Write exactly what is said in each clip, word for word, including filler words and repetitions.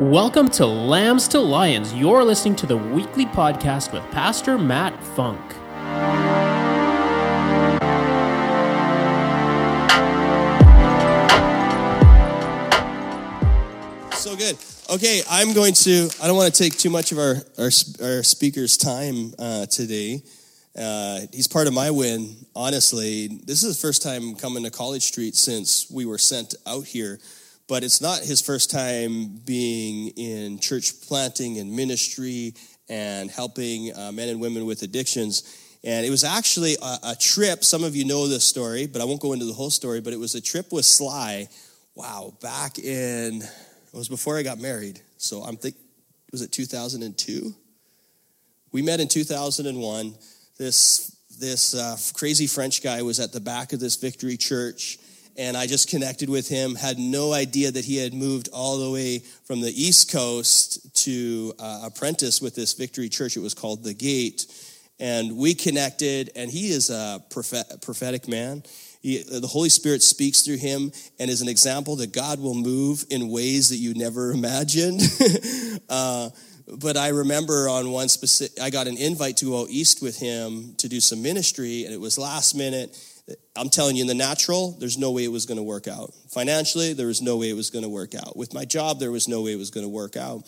Welcome to Lambs to Lions. You're listening to the weekly podcast with Pastor Matt Funk. So good. Okay, I'm going to, I don't want to take too much of our, our, our speaker's time uh, today. Uh, he's part of my win, honestly. This is the first time coming to College Street since we were sent out here. But it's not his first time being in church planting and ministry and helping uh, men and women with addictions. And it was actually a, a trip. Some of you know this story, but I won't go into the whole story. But it was a trip with Sly. Wow, back in, it was before I got married. So I'm think, was it two thousand two? We met in two thousand one. This this uh, crazy French guy was at the back of this Victory Church. And I just connected with him, had no idea that he had moved all the way from the East Coast to uh, apprentice with this Victory Church. It was called The Gate. And we connected, and he is a prophet, prophetic man. He, the Holy Spirit speaks through him and is an example that God will move in ways that you never imagined. uh, but I remember on one specific, I got an invite to go east with him to do some ministry, and it was last minute. I'm telling you, in the natural, there's no way it was going to work out. Financially, there was no way it was going to work out. With my job, there was no way it was going to work out.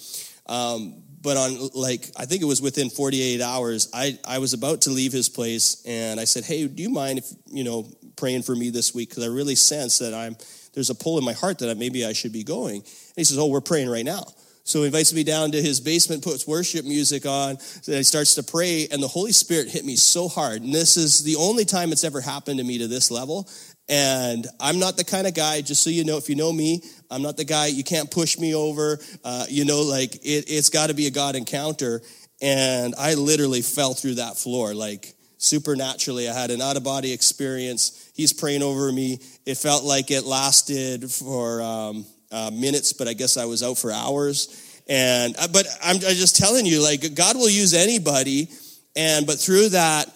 Um, but on, like, I think it was within forty-eight hours, I, I was about to leave his place, and I said, hey, do you mind if, you know, praying for me this week? Because I really sense that I'm, there's a pull in my heart that I, maybe I should be going. And he says, oh, we're praying right now. So he invites me down to his basement, puts worship music on, and he starts to pray, and the Holy Spirit hit me so hard. And this is the only time it's ever happened to me to this level. And I'm not the kind of guy, just so you know, if you know me, I'm not the guy, you can't push me over. Uh, you know, like, it, it's got to be a God encounter. And I literally fell through that floor, like, supernaturally. I had an out-of-body experience. He's praying over me. It felt like it lasted for... Um, Uh, minutes, but I guess I was out for hours. And but I'm, I'm just telling you, like, God will use anybody. And but through that,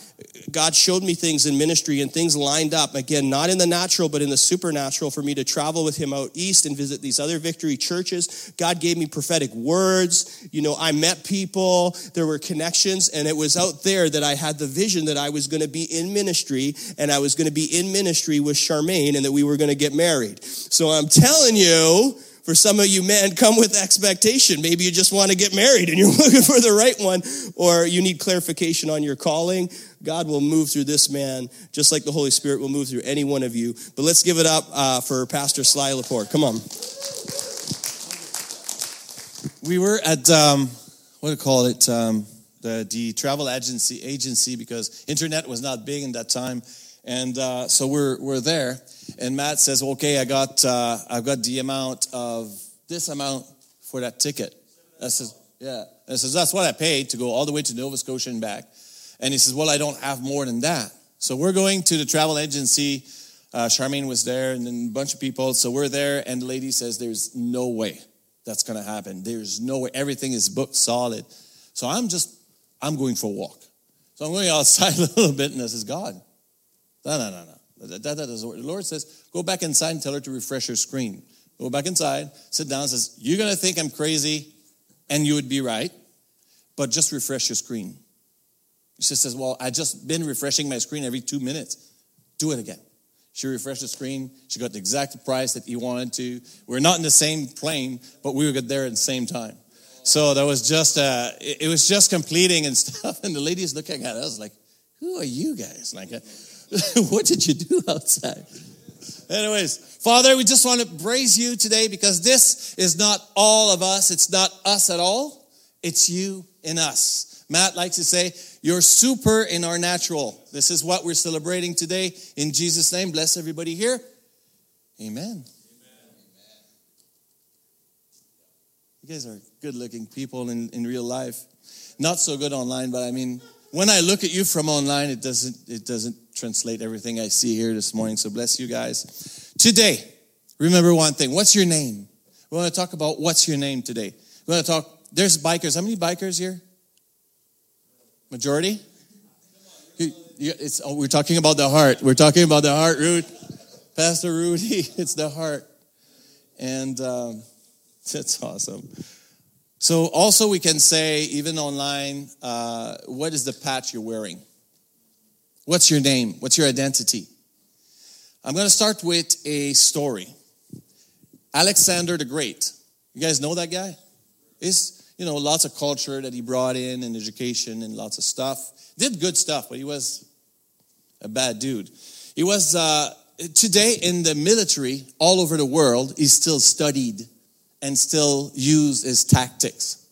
God showed me things in ministry, and things lined up again, not in the natural, but in the supernatural, for me to travel with him out east and visit these other Victory churches. God gave me prophetic words. You know, I met people. There were connections, and it was out there that I had the vision that I was going to be in ministry, and I was going to be in ministry with Charmaine, and that we were going to get married. So I'm telling you, for some of you men, come with expectation. Maybe you just want to get married and you're looking for the right one, or you need clarification on your calling. God will move through this man, just like the Holy Spirit will move through any one of you. But let's give it up uh, for Pastor Sly Laporte. Come on. We were at, um, what do you call it, um, the, the travel agency, agency because internet was not big in that time. And uh, so we're we're there, and Matt says, "Okay, I got uh, I've got the amount of this amount for that ticket." I says, "Yeah." I says, "That's what I paid to go all the way to Nova Scotia and back." And he says, "Well, I don't have more than that." So we're going to the travel agency. Uh, Charmaine was there, and then a bunch of people. So we're there, and the lady says, "There's no way that's going to happen. There's no way. Everything is booked solid." So I'm just I'm going for a walk. So I'm going outside a little bit, and this is God. No, no, no, no. That, that, that doesn't work. The Lord says, go back inside and tell her to refresh her screen. Go back inside, sit down, and says, you're going to think I'm crazy, and you would be right, but just refresh your screen. She says, well, I just been refreshing my screen every two minutes. Do it again. She refreshed the screen. She got the exact price that he wanted to. We're not in the same plane, but we were there at the same time. So that was just, uh, it, it was just completing and stuff, and the lady is looking at us like, who are you guys? Like, what did you do outside? Anyways, Father, we just want to praise you today, because this is not all of us. It's not us at all. It's you in us. Matt likes to say, you're super in our natural. This is what we're celebrating today. In Jesus' name, bless everybody here. Amen. Amen. You guys are good-looking people in, in real life. Not so good online, but I mean... when I look at you from online, it doesn't it doesn't translate everything I see here this morning. So bless you guys. Today, remember one thing. What's your name? We want to talk about what's your name today. We want to talk, there's bikers. How many bikers here? Majority? You, you, it's, oh, we're talking about the heart. We're talking about the heart root. Pastor Rudy, it's the heart. And um, that's awesome. So also we can say, even online, uh, what is the patch you're wearing? What's your name? What's your identity? I'm going to start with a story. Alexander the Great. You guys know that guy? He's, you know, lots of culture that he brought in and education and lots of stuff. Did good stuff, but he was a bad dude. He was, uh, today in the military all over the world, he's still studied and still used his tactics.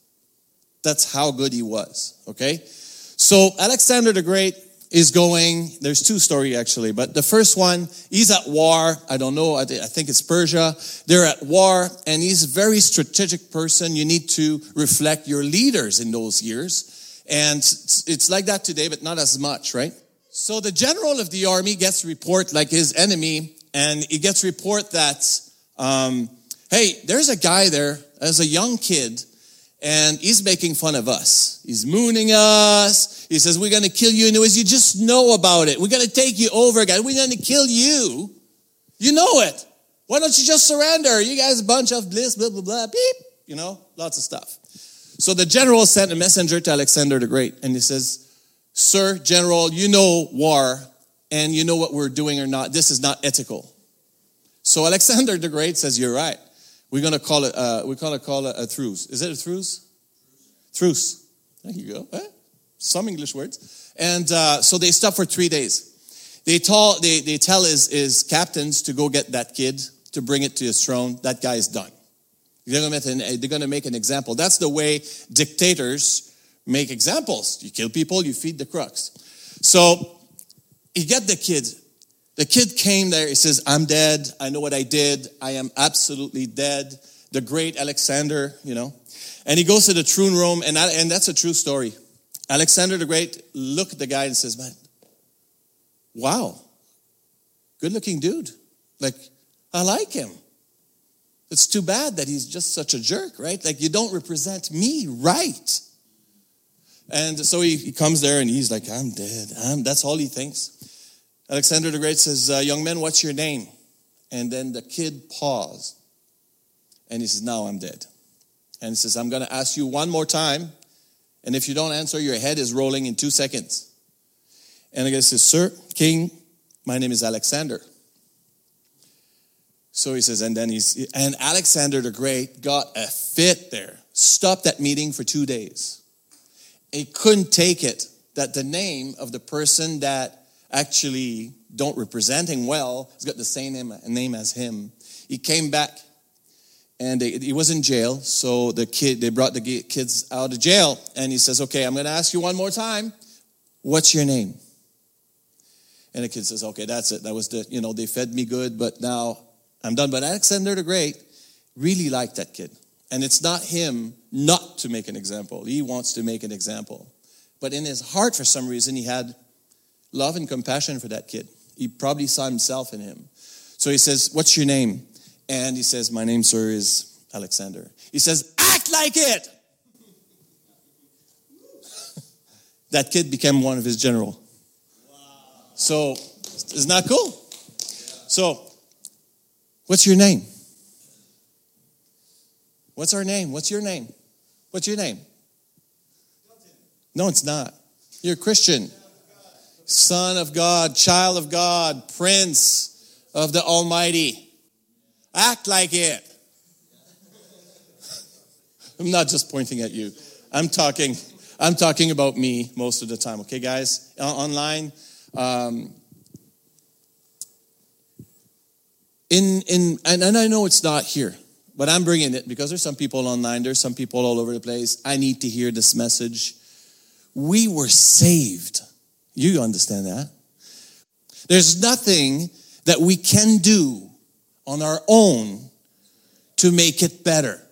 That's how good he was, okay? So Alexander the Great is going, there's two stories actually, but the first one, he's at war, I don't know, I think it's Persia. They're at war, and he's a very strategic person. You need to reflect your leaders in those years. And it's like that today, but not as much, right? So the general of the army gets report, like his enemy, and he gets report that, um, hey, there's a guy there, as a young kid, and he's making fun of us. He's mooning us. He says, we're going to kill you anyways. You just know about it. We're going to take you over, guys. We're going to kill you. You know it. Why don't you just surrender? You guys a bunch of bliss, blah, blah, blah, beep. You know, lots of stuff. So the general sent a messenger to Alexander the Great. And he says, sir, general, you know war. And you know what we're doing or not. This is not ethical. So Alexander the Great says, you're right. We're gonna call it. Uh, we're gonna call it a truce. Is it a truce? Truce. There you go. Eh? Some English words. And uh, so they stopped for three days. They tell they they tell his his captains to go get that kid, to bring it to his throne. That guy is done. They're gonna make an, they're gonna make an example. That's the way dictators make examples. You kill people. You feed the crooks. So you get the kid. The kid came there, he says, I'm dead, I know what I did, I am absolutely dead, the great Alexander, you know. And he goes to the throne room, and I, and that's a true story. Alexander the Great looked at the guy and says, man, wow, good looking dude. Like, I like him. It's too bad that he's just such a jerk, right? Like, you don't represent me, right? And so he, he comes there and he's like, I'm dead, I'm, that's all he thinks. Alexander the Great says, uh, young man, what's your name? And then the kid paused. And he says, now I'm dead. And he says, I'm going to ask you one more time. And if you don't answer, your head is rolling in two seconds. And the guy says, sir, king, my name is Alexander. So he says, and then he's, and Alexander the Great got a fit there. Stopped that meeting for two days. He couldn't take it that the name of the person that actually don't represent him well, he's got the same name, name as him. He came back, and they, he was in jail, so the kid they brought the kids out of jail, and he says, okay, I'm going to ask you one more time, what's your name? And the kid says, okay, that's it. That was the, you know, they fed me good, but now I'm done. But Alexander the Great really liked that kid, and it's not him not to make an example. He wants to make an example. But in his heart, for some reason, he had love and compassion for that kid. He probably saw himself in him. So he says, what's your name? And he says, my name, sir, is Alexander. He says, act like it! That kid became one of his general. Wow. So, isn't that cool? Yeah. So, what's your name? What's our name? What's your name? What's your name? No, it's not. You're a Christian. Son of God, child of God, prince of the Almighty. Act like it. I'm not just pointing at you. I'm talking I'm talking about me most of the time. Okay, guys? Online. Um, in in and, and I know it's not here, but I'm bringing it because there's some people online. There's some people all over the place. I need to hear this message. We were saved. You understand that. There's nothing that we can do on our own to make it better.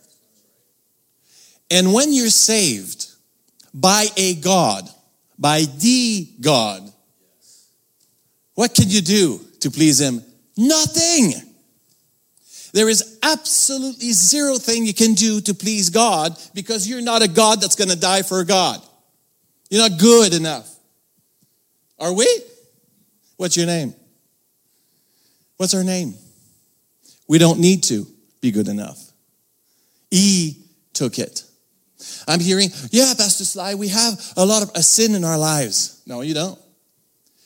And when you're saved by a God, by the God, what can you do to please Him? Nothing. There is absolutely zero thing you can do to please God because you're not a God that's going to die for a God. You're not good enough. Are we? What's your name? What's our name? We don't need to be good enough. He took it I'm hearing, yeah, Pastor Sly, we have a lot of a sin in our lives. No, you don't.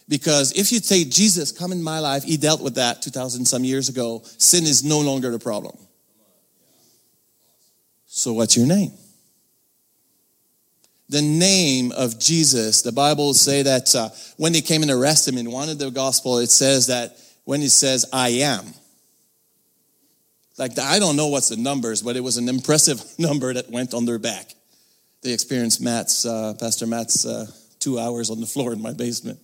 Because if you take Jesus, come in my life, he dealt with that two thousand some years ago. Sin is no longer the problem. So what's your name? The name of Jesus, the Bible say that uh, when they came and arrested him in one of the gospel, it says that when he says, I am. Like, the, I don't know what's the numbers, but it was an impressive number that went on their back. They experienced Matt's, uh, Pastor Matt's uh, two hours on the floor in my basement.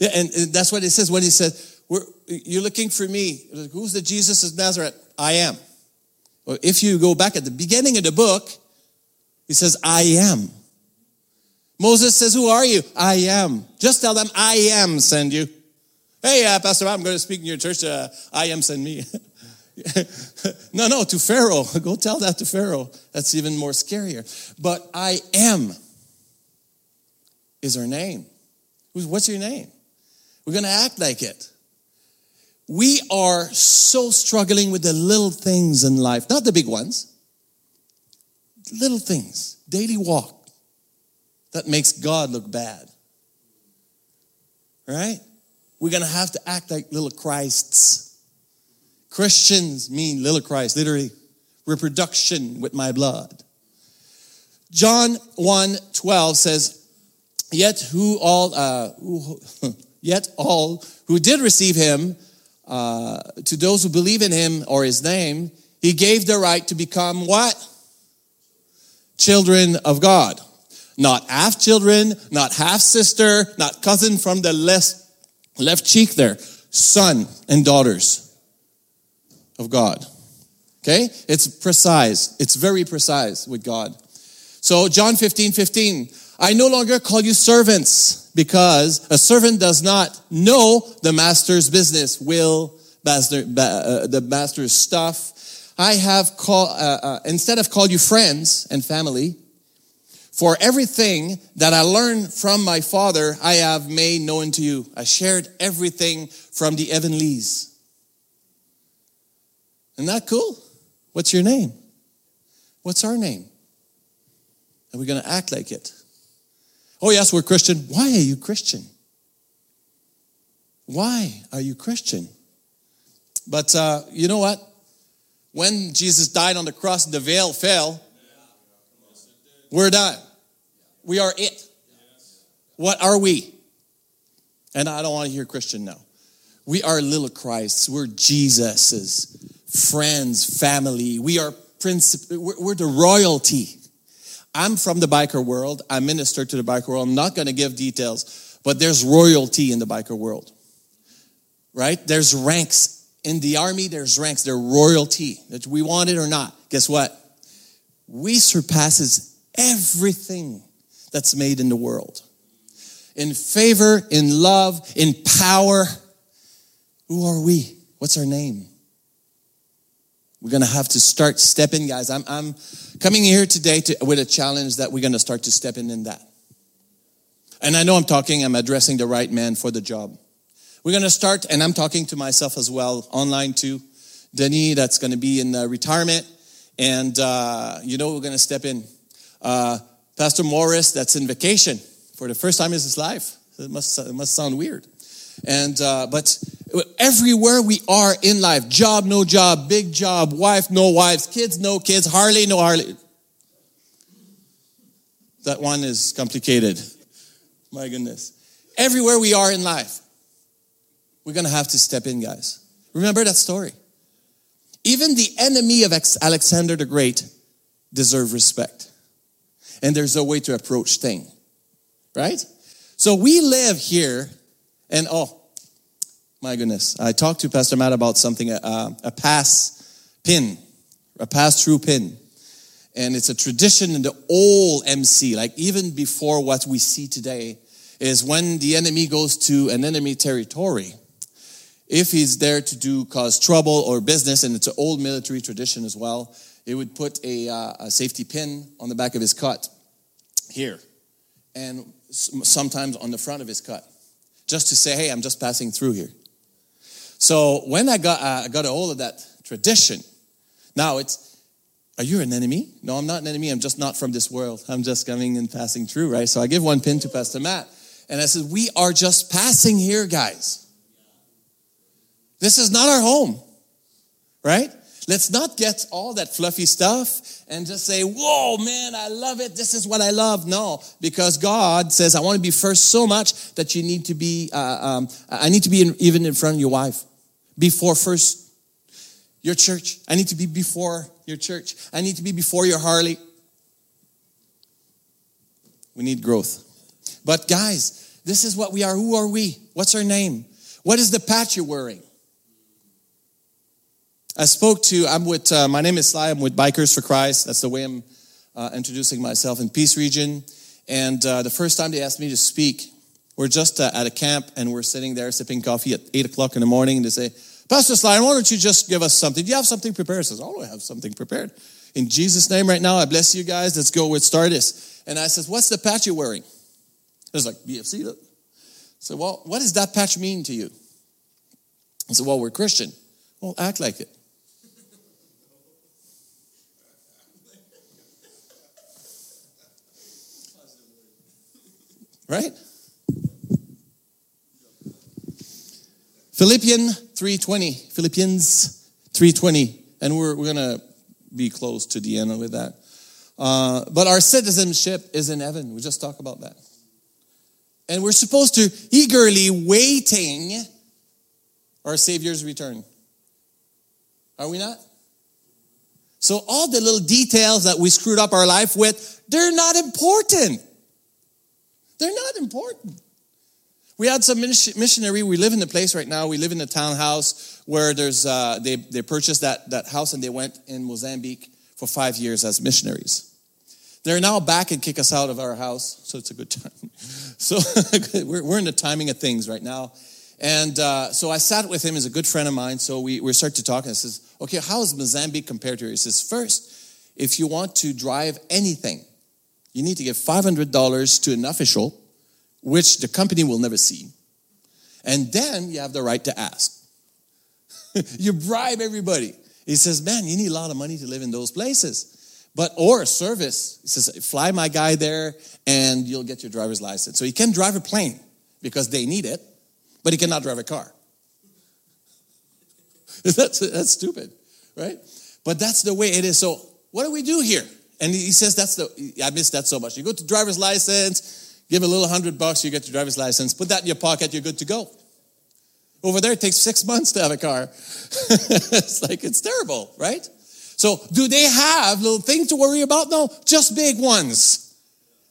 yeah, and, and that's what it says when he said, We're, you're looking for me. Like, who's the Jesus of Nazareth? I am. Well, if you go back at the beginning of the book, he says, I am. Moses says, who are you? I am. Just tell them, I am send you. Hey, uh, Pastor, I'm going to speak in your church. Uh, I am send me. no, no, to Pharaoh. Go tell that to Pharaoh. That's even more scarier. But I am is her name. What's your name? We're going to act like it. We are so struggling with the little things in life. Not the big ones. Little things. Daily walk. That makes God look bad. Right? We're going to have to act like little Christs. Christians mean little Christ, literally reproduction with my blood. John one twelve says, yet who all, uh, who, yet all who did receive him, uh, to those who believe in him or his name, he gave the right to become what? Children of God. Not half children, not half sister, not cousin from the left, left cheek there. Son and daughters of God. Okay? It's precise. It's very precise with God. So John fifteen fifteen, I no longer call you servants because a servant does not know the master's business, will, master, uh, the master's stuff. I have call uh, uh, instead of call you friends and family, for everything that I learned from my Father, I have made known to you. I shared everything from the heavenlies. Isn't that cool? What's your name? What's our name? Are we going to act like it? Oh, yes, we're Christian. Why are you Christian? Why are you Christian? But uh, you know what? When Jesus died on the cross, the veil fell. We're done. We are it. What are we? And I don't want to hear Christian now. We are little Christs. We're Jesus's. Friends, family, we are princip- we're, we're the royalty. I'm from the biker world. I minister to the biker world. I'm not going to give details, but there's royalty in the biker world, right? There's ranks. In the army, there's ranks. There's royalty. That we want it or not. Guess what? We surpasses everything that's made in the world. In favor, in love, in power. Who are we? What's our name? We're going to have to start stepping, guys. I'm I'm coming here today to, with a challenge that we're going to start to step in in that. And I know I'm talking, I'm addressing the right man for the job. We're going to start, and I'm talking to myself as well, online too. Denis, that's going to be in uh, retirement. And, uh, you know, we're going to step in. Uh, Pastor Morris, that's in vacation for the first time in his life. It must, it must sound weird. And uh, but everywhere we are in life, job, no job, big job, wife, no wives, kids, no kids, Harley, no Harley. That one is complicated. My goodness. Everywhere we are in life, we're going to have to step in, guys. Remember that story. Even the enemy of Alexander the Great deserve respect. And there's a way to approach things, right? So we live here. And oh, my goodness, I talked to Pastor Matt about something, a, a pass pin, a pass-through pin. And it's a tradition in the old M C, like even before what we see today, is when the enemy goes to an enemy territory, if he's there to do cause trouble or business, and it's an old military tradition as well, it would put a, uh, a safety pin on the back of his cut here, and sometimes on the front of his cut. Just to say, hey, I'm just passing through here. So when I got uh, I got a hold of that tradition, now it's Are you an enemy? No, I'm not an enemy. I'm just not from this world. I'm just coming and passing through, right? So I give one pin to Pastor Matt. And I said, we are just passing here, guys. This is not our home, right? Let's not get all that fluffy stuff and just say, whoa, man, I love it. This is what I love. No, because God says, I want to be first so much that you need to be, uh, um, I need to be in, even in front of your wife. Before first your church. I need to be before your church. I need to be before your Harley. We need growth. But guys, this is what we are. Who are we? What's our name? What is the patch you're wearing? I spoke to, I'm with, uh, my name is Sly. I'm with Bikers for Christ. That's the way I'm uh, introducing myself in Peace Region. And uh, the first time they asked me to speak, we're just uh, at a camp and we're sitting there sipping coffee at eight o'clock in the morning. And they say, Pastor Sly, why don't you just give us something? Do you have something prepared? I says, oh, I have something prepared. In Jesus' name right now, I bless you guys. Let's go. Let's start this. And I says, what's the patch you're wearing? It was like, B F C. Look. So, well, what does that patch mean to you? I said, well, we're Christian. Well, act like it. Right? Philippians three twenty. Philippians three twenty. And we're, we're going to be close to the end with that. Uh, but our citizenship is in heaven. We just talked about that. And we're supposed to eagerly waiting our Savior's return. Are we not? So all the little details that we screwed up our life with, they're not important. They're not important. We had some missionary, we live in a place right now, we live in a townhouse where there's, uh, they, they purchased that, that house and they went in Mozambique for five years as missionaries. They're now back and kick us out of our house, so it's a good time. So we're in the timing of things right now. And uh, so I sat with him, he's a good friend of mine, so we, we started to talk and I says, okay, how is Mozambique compared to here? He says, first, if you want to drive anything, you need to give five hundred dollars to an official, which the company will never see. And then you have the right to ask. You bribe everybody. He says, man, you need a lot of money to live in those places. But, or service, he says, fly my guy there and you'll get your driver's license. So he can drive a plane because they need it, but he cannot drive a car. that's, that's stupid, right? But that's the way it is. So what do we do here? And he says, that's the, I miss that so much. You go to driver's license, give a little hundred bucks, you get your driver's license, put that in your pocket, you're good to go. Over there, it takes six months to have a car. It's like, it's terrible, right? So do they have little things to worry about? No, just big ones.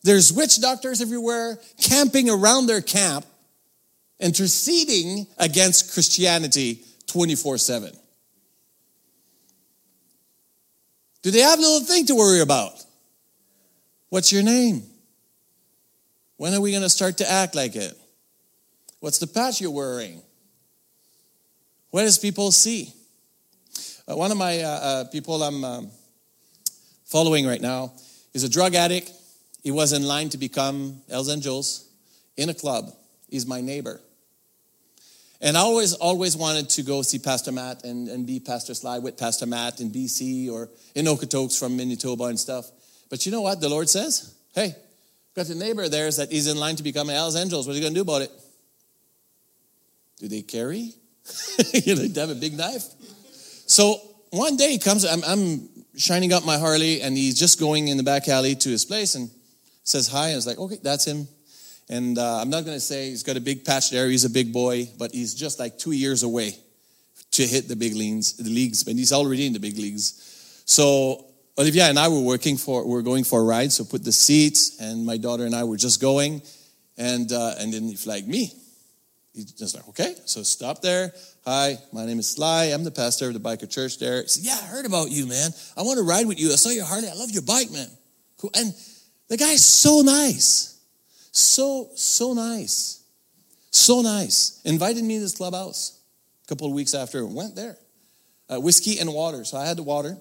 There's witch doctors everywhere camping around their camp, interceding against Christianity twenty-four seven. Do they have little thing to worry about? What's your name? When are we going to start to act like it? What's the patch you're wearing? What does people see? Uh, one of my uh, uh, people I'm um, following right now is a drug addict. He was in line to become Hells Angels in a club. He's my neighbor. And I always, always wanted to go see Pastor Matt and, and be Pastor Sly with Pastor Matt in B C or in Okotoks from Manitoba and stuff. But you know what the Lord says? Hey, got a neighbor there that is in line to become Hells Angels. What are you going to do about it? Do they carry? You know, they have a big knife. So one day he comes, I'm, I'm shining up my Harley, and he's just going in the back alley to his place and says hi. And I was like, okay, that's him. And uh, I'm not going to say he's got a big patch there. He's a big boy, but he's just like two years away to hit the big leans, the leagues. And he's already in the big leagues. So Olivia and I were working for, we're going for a ride. So put the seats, and my daughter and I were just going. And uh, and then he flagged me. He's just like, okay, so stop there. Hi, my name is Sly. I'm the pastor of the biker church there. He said, yeah, I heard about you, man. I want to ride with you. I saw your Harley. I love your bike, man. Cool. And the guy's so nice. So, so nice. So nice. Invited me to this clubhouse a couple of weeks after. Went there. Uh, whiskey and water. So I had the water.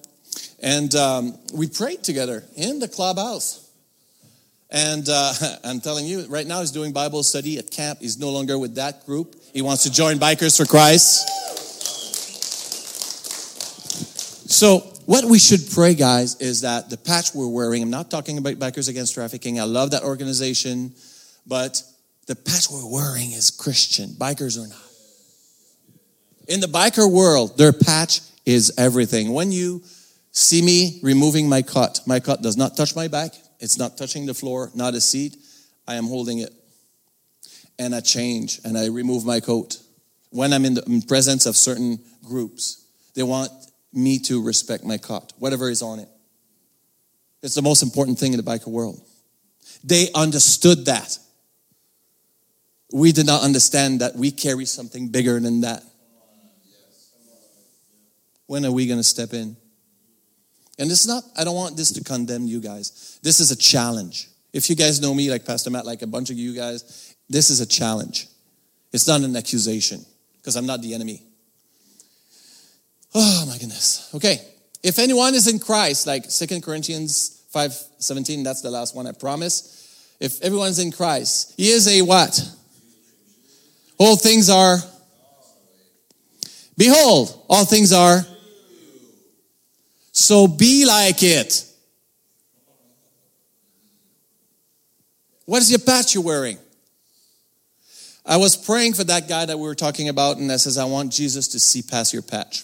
And um, we prayed together in the clubhouse. And uh, I'm telling you, right now he's doing Bible study at camp. He's no longer with that group. He wants to join Bikers for Christ. So what we should pray, guys, is that the patch we're wearing, I'm not talking about Bikers Against Trafficking. I love that organization. But the patch we're wearing is Christian. Bikers are not. In the biker world, their patch is everything. When you see me removing my cot, my cot does not touch my back. It's not touching the floor, not a seat. I am holding it. And I change and I remove my coat. When I'm in the in presence of certain groups, they want me to respect my cot, whatever is on it. It's the most important thing in the biker world. They understood that. We did not understand that we carry something bigger than that. When are we going to step in? And it's not, I don't want this to condemn you guys. This is a challenge. If you guys know me, like Pastor Matt, like a bunch of you guys, this is a challenge. It's not an accusation because I'm not the enemy. Oh my goodness. Okay. If anyone is in Christ, like Second Corinthians five seventeen, that's the last one I promise. If everyone's in Christ, he is a what? All things are. Behold, all things are. So be like it. What is your patch you're wearing? I was praying for that guy that we were talking about, and I says, I want Jesus to see past your patch.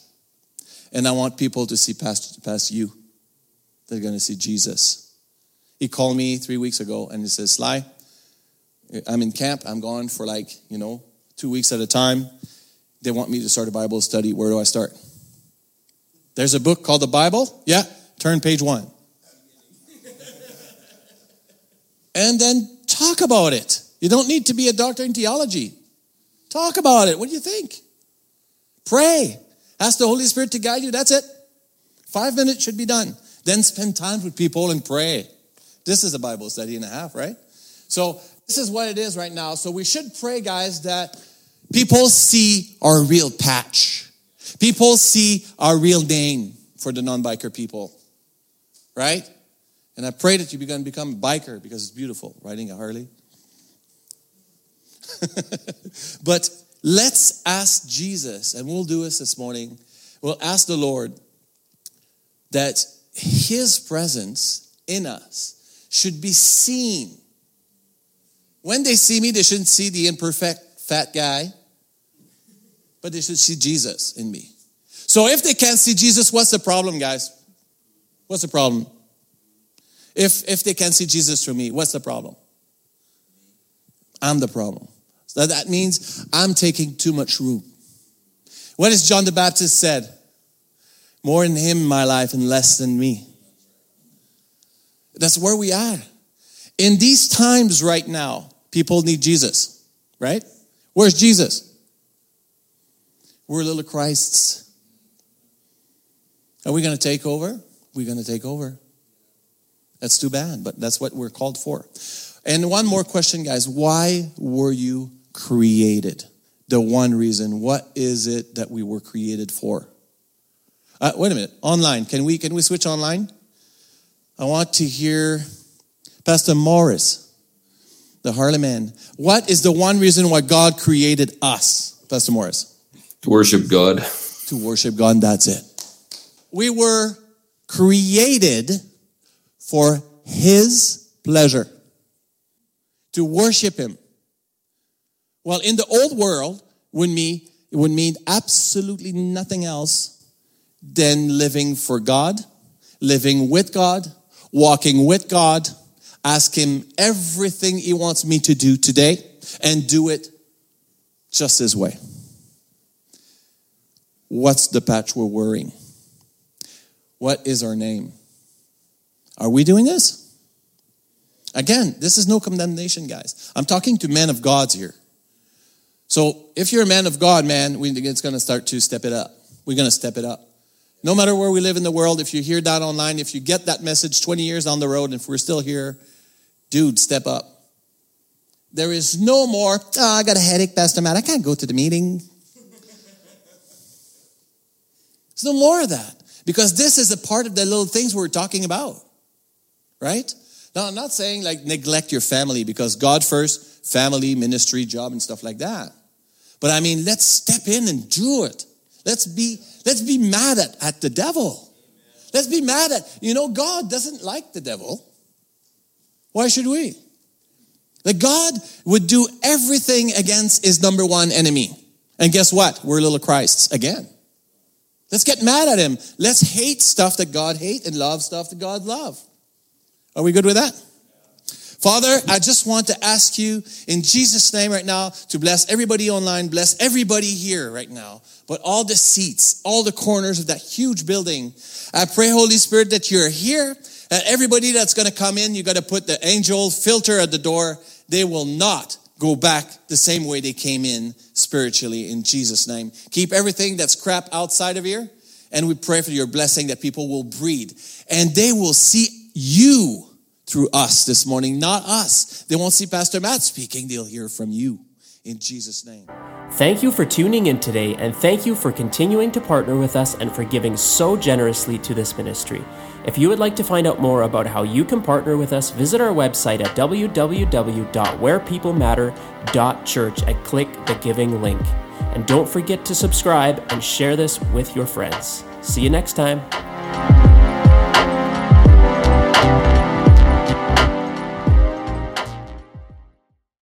And I want people to see past, past you. They're going to see Jesus. He called me three weeks ago, and he says, Sly, I'm in camp. I'm gone for like, you know, two weeks at a time. They want me to start a Bible study. Where do I start? There's a book called the Bible. Yeah, turn page one. And then talk about it. You don't need to be a doctor in theology. Talk about it. What do you think? Pray. Ask the Holy Spirit to guide you. That's it. Five minutes should be done. Then spend time with people and pray. This is a Bible study and a half, right? So this is what it is right now. So we should pray, guys, that people see our real patch. People see our real name for the non-biker people, right? And I pray that you begin to become a biker because it's beautiful, riding a Harley. But let's ask Jesus, and we'll do this this morning. We'll ask the Lord that his presence in us should be seen. When they see me, they shouldn't see the imperfect fat guy. But they should see Jesus in me. So if they can't see Jesus, what's the problem, guys? What's the problem? If if they can't see Jesus through me, what's the problem? I'm the problem. So that means I'm taking too much room. What has John the Baptist said? More in him in my life and less in me. That's where we are. In these times right now, people need Jesus, right? Where's Jesus? We're little Christs. Are we going to take over? We're going to take over. That's too bad, but that's what we're called for. And one more question, guys. Why were you created? The one reason. What is it that we were created for? Uh, wait a minute. Online. Can we, can we switch online? I want to hear Pastor Morris, the Harlem man. What is the one reason why God created us? Pastor Morris. To worship God. To worship God, that's it. We were created for his pleasure. To worship him. Well, in the old world, would mean, it would mean absolutely nothing else than living for God, living with God, walking with God, ask him everything he wants me to do today, and do it just his way. What's the patch we're wearing? What is our name? Are we doing this? Again, this is no condemnation, guys. I'm talking to men of God here. So if you're a man of God, man, we, it's going to start to step it up. We're going to step it up. No matter where we live in the world, if you hear that online, if you get that message twenty years down the road, if we're still here, dude, step up. There is no more, oh, I got a headache, Pastor Matt. I can't go to the meeting. There's no more of that. Because this is a part of the little things we're talking about. Right? Now, I'm not saying like neglect your family because God first, family, ministry, job, and stuff like that. But I mean, let's step in and do it. Let's be, let's be mad at, at the devil. Let's be mad at, you know, God doesn't like the devil. Why should we? That God would do everything against his number one enemy. And guess what? We're little Christs again. Let's get mad at him. Let's hate stuff that God hates and love stuff that God loves. Are we good with that? Father, I just want to ask you in Jesus' name right now to bless everybody online, bless everybody here right now, but all the seats, all the corners of that huge building. I pray, Holy Spirit, that you're here, that everybody that's going to come in, you got to put the angel filter at the door. They will not go back the same way they came in spiritually in Jesus' name. Keep everything that's crap outside of here, and we pray for your blessing that people will breathe, and they will see you through us this morning, not us. They won't see Pastor Matt speaking. They'll hear from you in Jesus' name. Thank you for tuning in today, and thank you for continuing to partner with us and for giving so generously to this ministry. If you would like to find out more about how you can partner with us, visit our website at w w w dot where people matter dot church and click the giving link. And don't forget to subscribe and share this with your friends. See you next time.